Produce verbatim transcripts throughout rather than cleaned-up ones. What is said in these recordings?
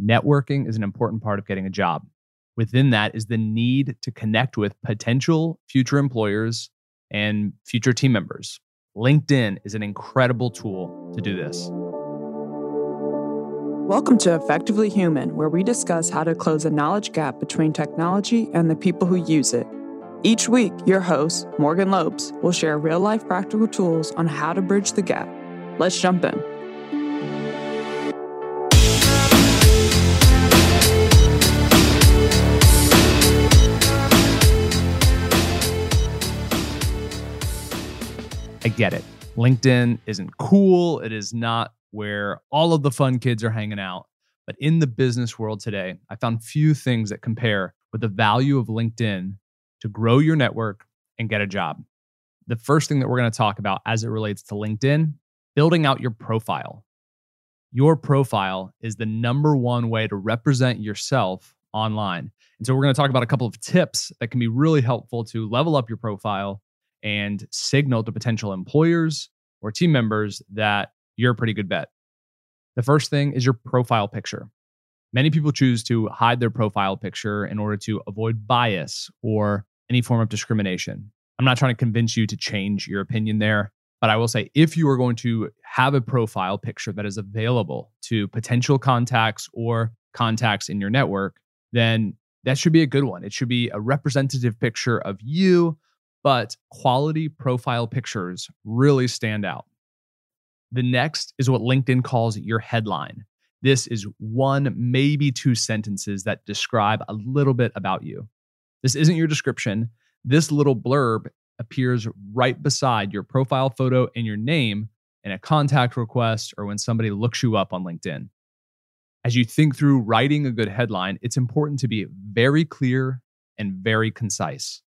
Networking is an important part of getting a job. Within that is the need to connect with potential future employers and future team members. LinkedIn is an incredible tool to do this. Welcome to Effectively Human, where we discuss how to close a knowledge gap between technology and the people who use it. Each week, your host, Morgan Lopes, will share real-life practical tools on how to bridge the gap. Let's jump in. I get it. LinkedIn isn't cool. It is not where all of the fun kids are hanging out. But in the business world today, I found few things that compare with the value of LinkedIn to grow your network and get a job. The first thing that we're going to talk about as it relates to LinkedIn, building out your profile. Your profile is the number one way to represent yourself online. And so we're going to talk about a couple of tips that can be really helpful to level up your profile and signal to potential employers or team members that you're a pretty good bet. The first thing is your profile picture. Many people choose to hide their profile picture in order to avoid bias or any form of discrimination. I'm not trying to convince you to change your opinion there, but I will say if you are going to have a profile picture that is available to potential contacts or contacts in your network, then that should be a good one. It should be a representative picture of you, but quality profile pictures really stand out. The next is what LinkedIn calls your headline. This is one, maybe two sentences that describe a little bit about you. This isn't your description. This little blurb appears right beside your profile photo and your name in a contact request or when somebody looks you up on LinkedIn. As you think through writing a good headline, it's important to be very clear and very concise.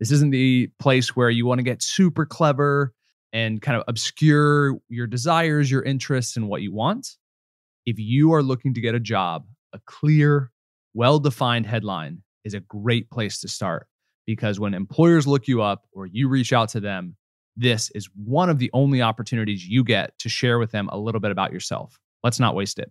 This isn't the place where you want to get super clever and kind of obscure your desires, your interests, and what you want. If you are looking to get a job, a clear, well-defined headline is a great place to start because when employers look you up or you reach out to them, this is one of the only opportunities you get to share with them a little bit about yourself. Let's not waste it.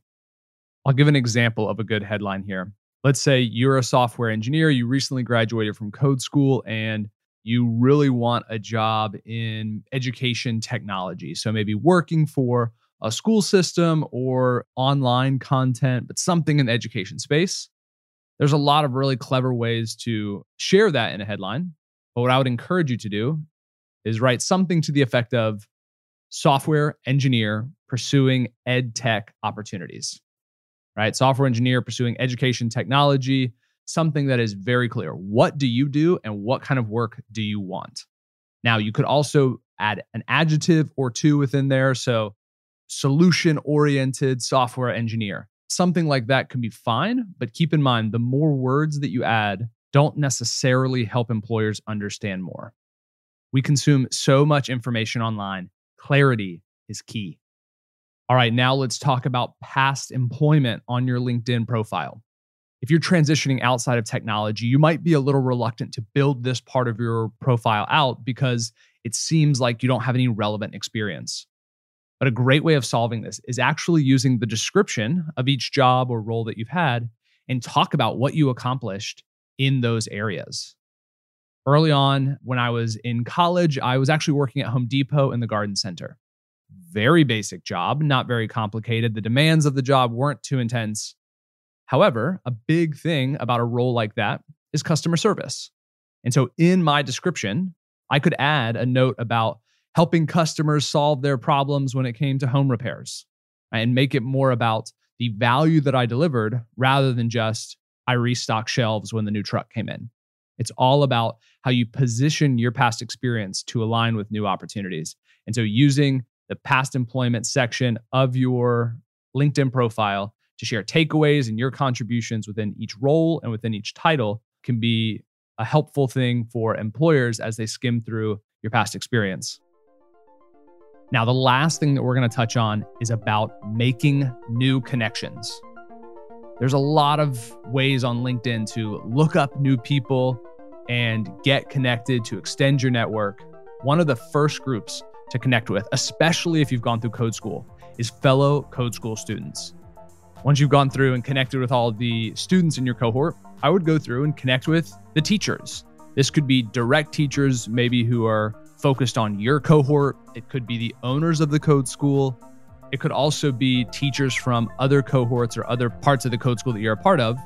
I'll give an example of a good headline here. Let's say you're a software engineer, you recently graduated from code school, and you really want a job in education technology. So maybe working for a school system or online content, but something in the education space. There's a lot of really clever ways to share that in a headline. But what I would encourage you to do is write something to the effect of software engineer pursuing ed tech opportunities. Right? Software engineer pursuing education technology, something that is very clear. What do you do and what kind of work do you want? Now, you could also add an adjective or two within there. So solution-oriented software engineer, something like that can be fine. But keep in mind, the more words that you add don't necessarily help employers understand more. We consume so much information online. Clarity is key. All right, now let's talk about past employment on your LinkedIn profile. If you're transitioning outside of technology, you might be a little reluctant to build this part of your profile out because it seems like you don't have any relevant experience. But a great way of solving this is actually using the description of each job or role that you've had and talk about what you accomplished in those areas. Early on, when I was in college, I was actually working at Home Depot in the garden center. Very basic job, not very complicated. The demands of the job weren't too intense. However, a big thing about a role like that is customer service. And so in my description, I could add a note about helping customers solve their problems when it came to home repairs, and make it more about the value that I delivered rather than just I restocked shelves when the new truck came in. It's all about how you position your past experience to align with new opportunities. And so using the past employment section of your LinkedIn profile to share takeaways and your contributions within each role and within each title can be a helpful thing for employers as they skim through your past experience. Now, the last thing that we're going to touch on is about making new connections. There's a lot of ways on LinkedIn to look up new people and get connected to extend your network. One of the first groups to connect with, especially if you've gone through code school, is fellow code school students. Once you've gone through and connected with all the students in your cohort, I would go through and connect with the teachers. This could be direct teachers, maybe who are focused on your cohort. It could be the owners of the code school. It could also be teachers from other cohorts or other parts of the code school that you're a part of.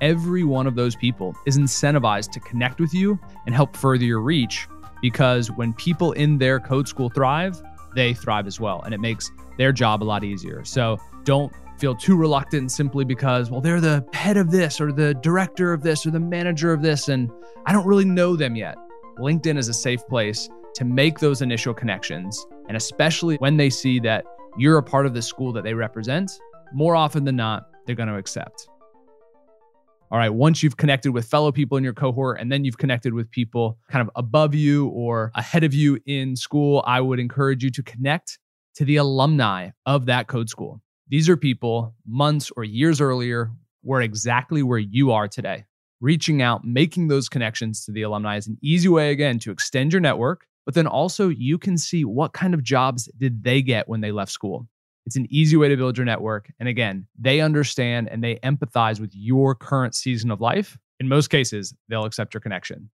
Every one of those people is incentivized to connect with you and help further your reach, because when people in their code school thrive, they thrive as well. And it makes their job a lot easier. So don't feel too reluctant simply because, well, they're the head of this or the director of this or the manager of this, and I don't really know them yet. LinkedIn is a safe place to make those initial connections. And especially when they see that you're a part of the school that they represent, more often than not, they're going to accept. All right, once you've connected with fellow people in your cohort, and then you've connected with people kind of above you or ahead of you in school, I would encourage you to connect to the alumni of that code school. These are people months or years earlier were exactly where you are today. Reaching out, making those connections to the alumni is an easy way, again, to extend your network, but then also you can see what kind of jobs did they get when they left school. It's an easy way to build your network. And again, they understand and they empathize with your current season of life. In most cases, they'll accept your connection.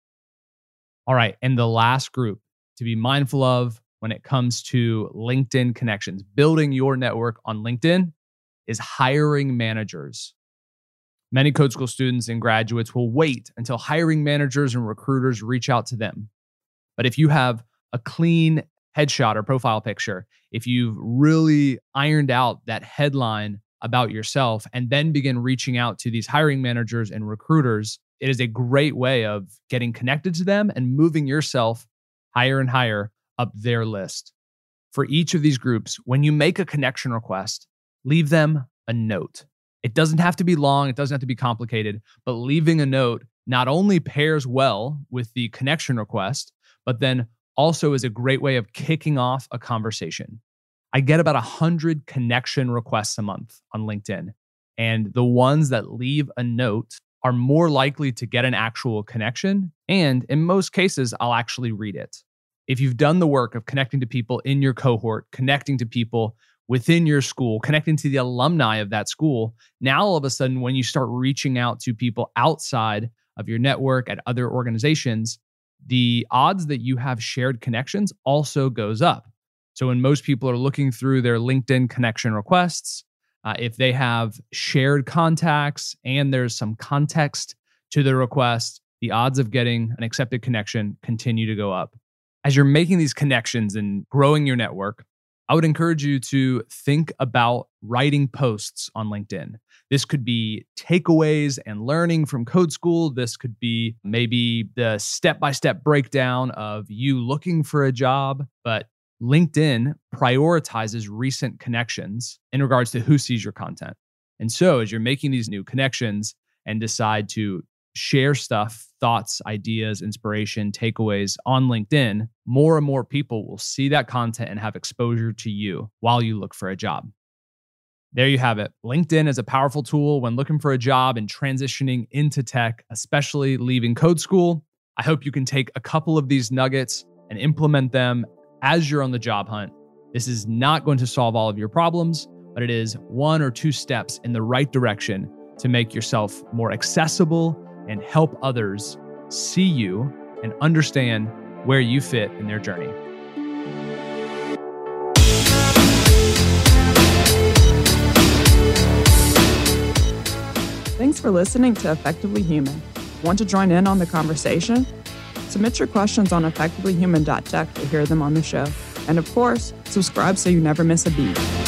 All right. And the last group to be mindful of when it comes to LinkedIn connections, building your network on LinkedIn, is hiring managers. Many code school students and graduates will wait until hiring managers and recruiters reach out to them. But if you have a clean headshot or profile picture, if you've really ironed out that headline about yourself and then begin reaching out to these hiring managers and recruiters, it is a great way of getting connected to them and moving yourself higher and higher up their list. For each of these groups, when you make a connection request, leave them a note. It doesn't have to be long. It doesn't have to be complicated, but leaving a note not only pairs well with the connection request, but then also is a great way of kicking off a conversation. I get about one hundred connection requests a month on LinkedIn, and the ones that leave a note are more likely to get an actual connection, and in most cases, I'll actually read it. If you've done the work of connecting to people in your cohort, connecting to people within your school, connecting to the alumni of that school, now all of a sudden, when you start reaching out to people outside of your network at other organizations, the odds that you have shared connections also goes up. So when most people are looking through their LinkedIn connection requests, uh, if they have shared contacts and there's some context to the request, the odds of getting an accepted connection continue to go up. As you're making these connections and growing your network, I would encourage you to think about writing posts on LinkedIn. This could be takeaways and learning from code school. This could be maybe the step-by-step breakdown of you looking for a job, but LinkedIn prioritizes recent connections in regards to who sees your content. And so as you're making these new connections and decide to share stuff, thoughts, ideas, inspiration, takeaways on LinkedIn, more and more people will see that content and have exposure to you while you look for a job. There you have it. LinkedIn is a powerful tool when looking for a job and transitioning into tech, especially leaving code school. I hope you can take a couple of these nuggets and implement them as you're on the job hunt. This is not going to solve all of your problems, but it is one or two steps in the right direction to make yourself more accessible and help others see you and understand where you fit in their journey. Thanks for listening to Effectively Human. Want to join in on the conversation? Submit your questions on effectively human dot tech to hear them on the show. And of course, subscribe so you never miss a beat.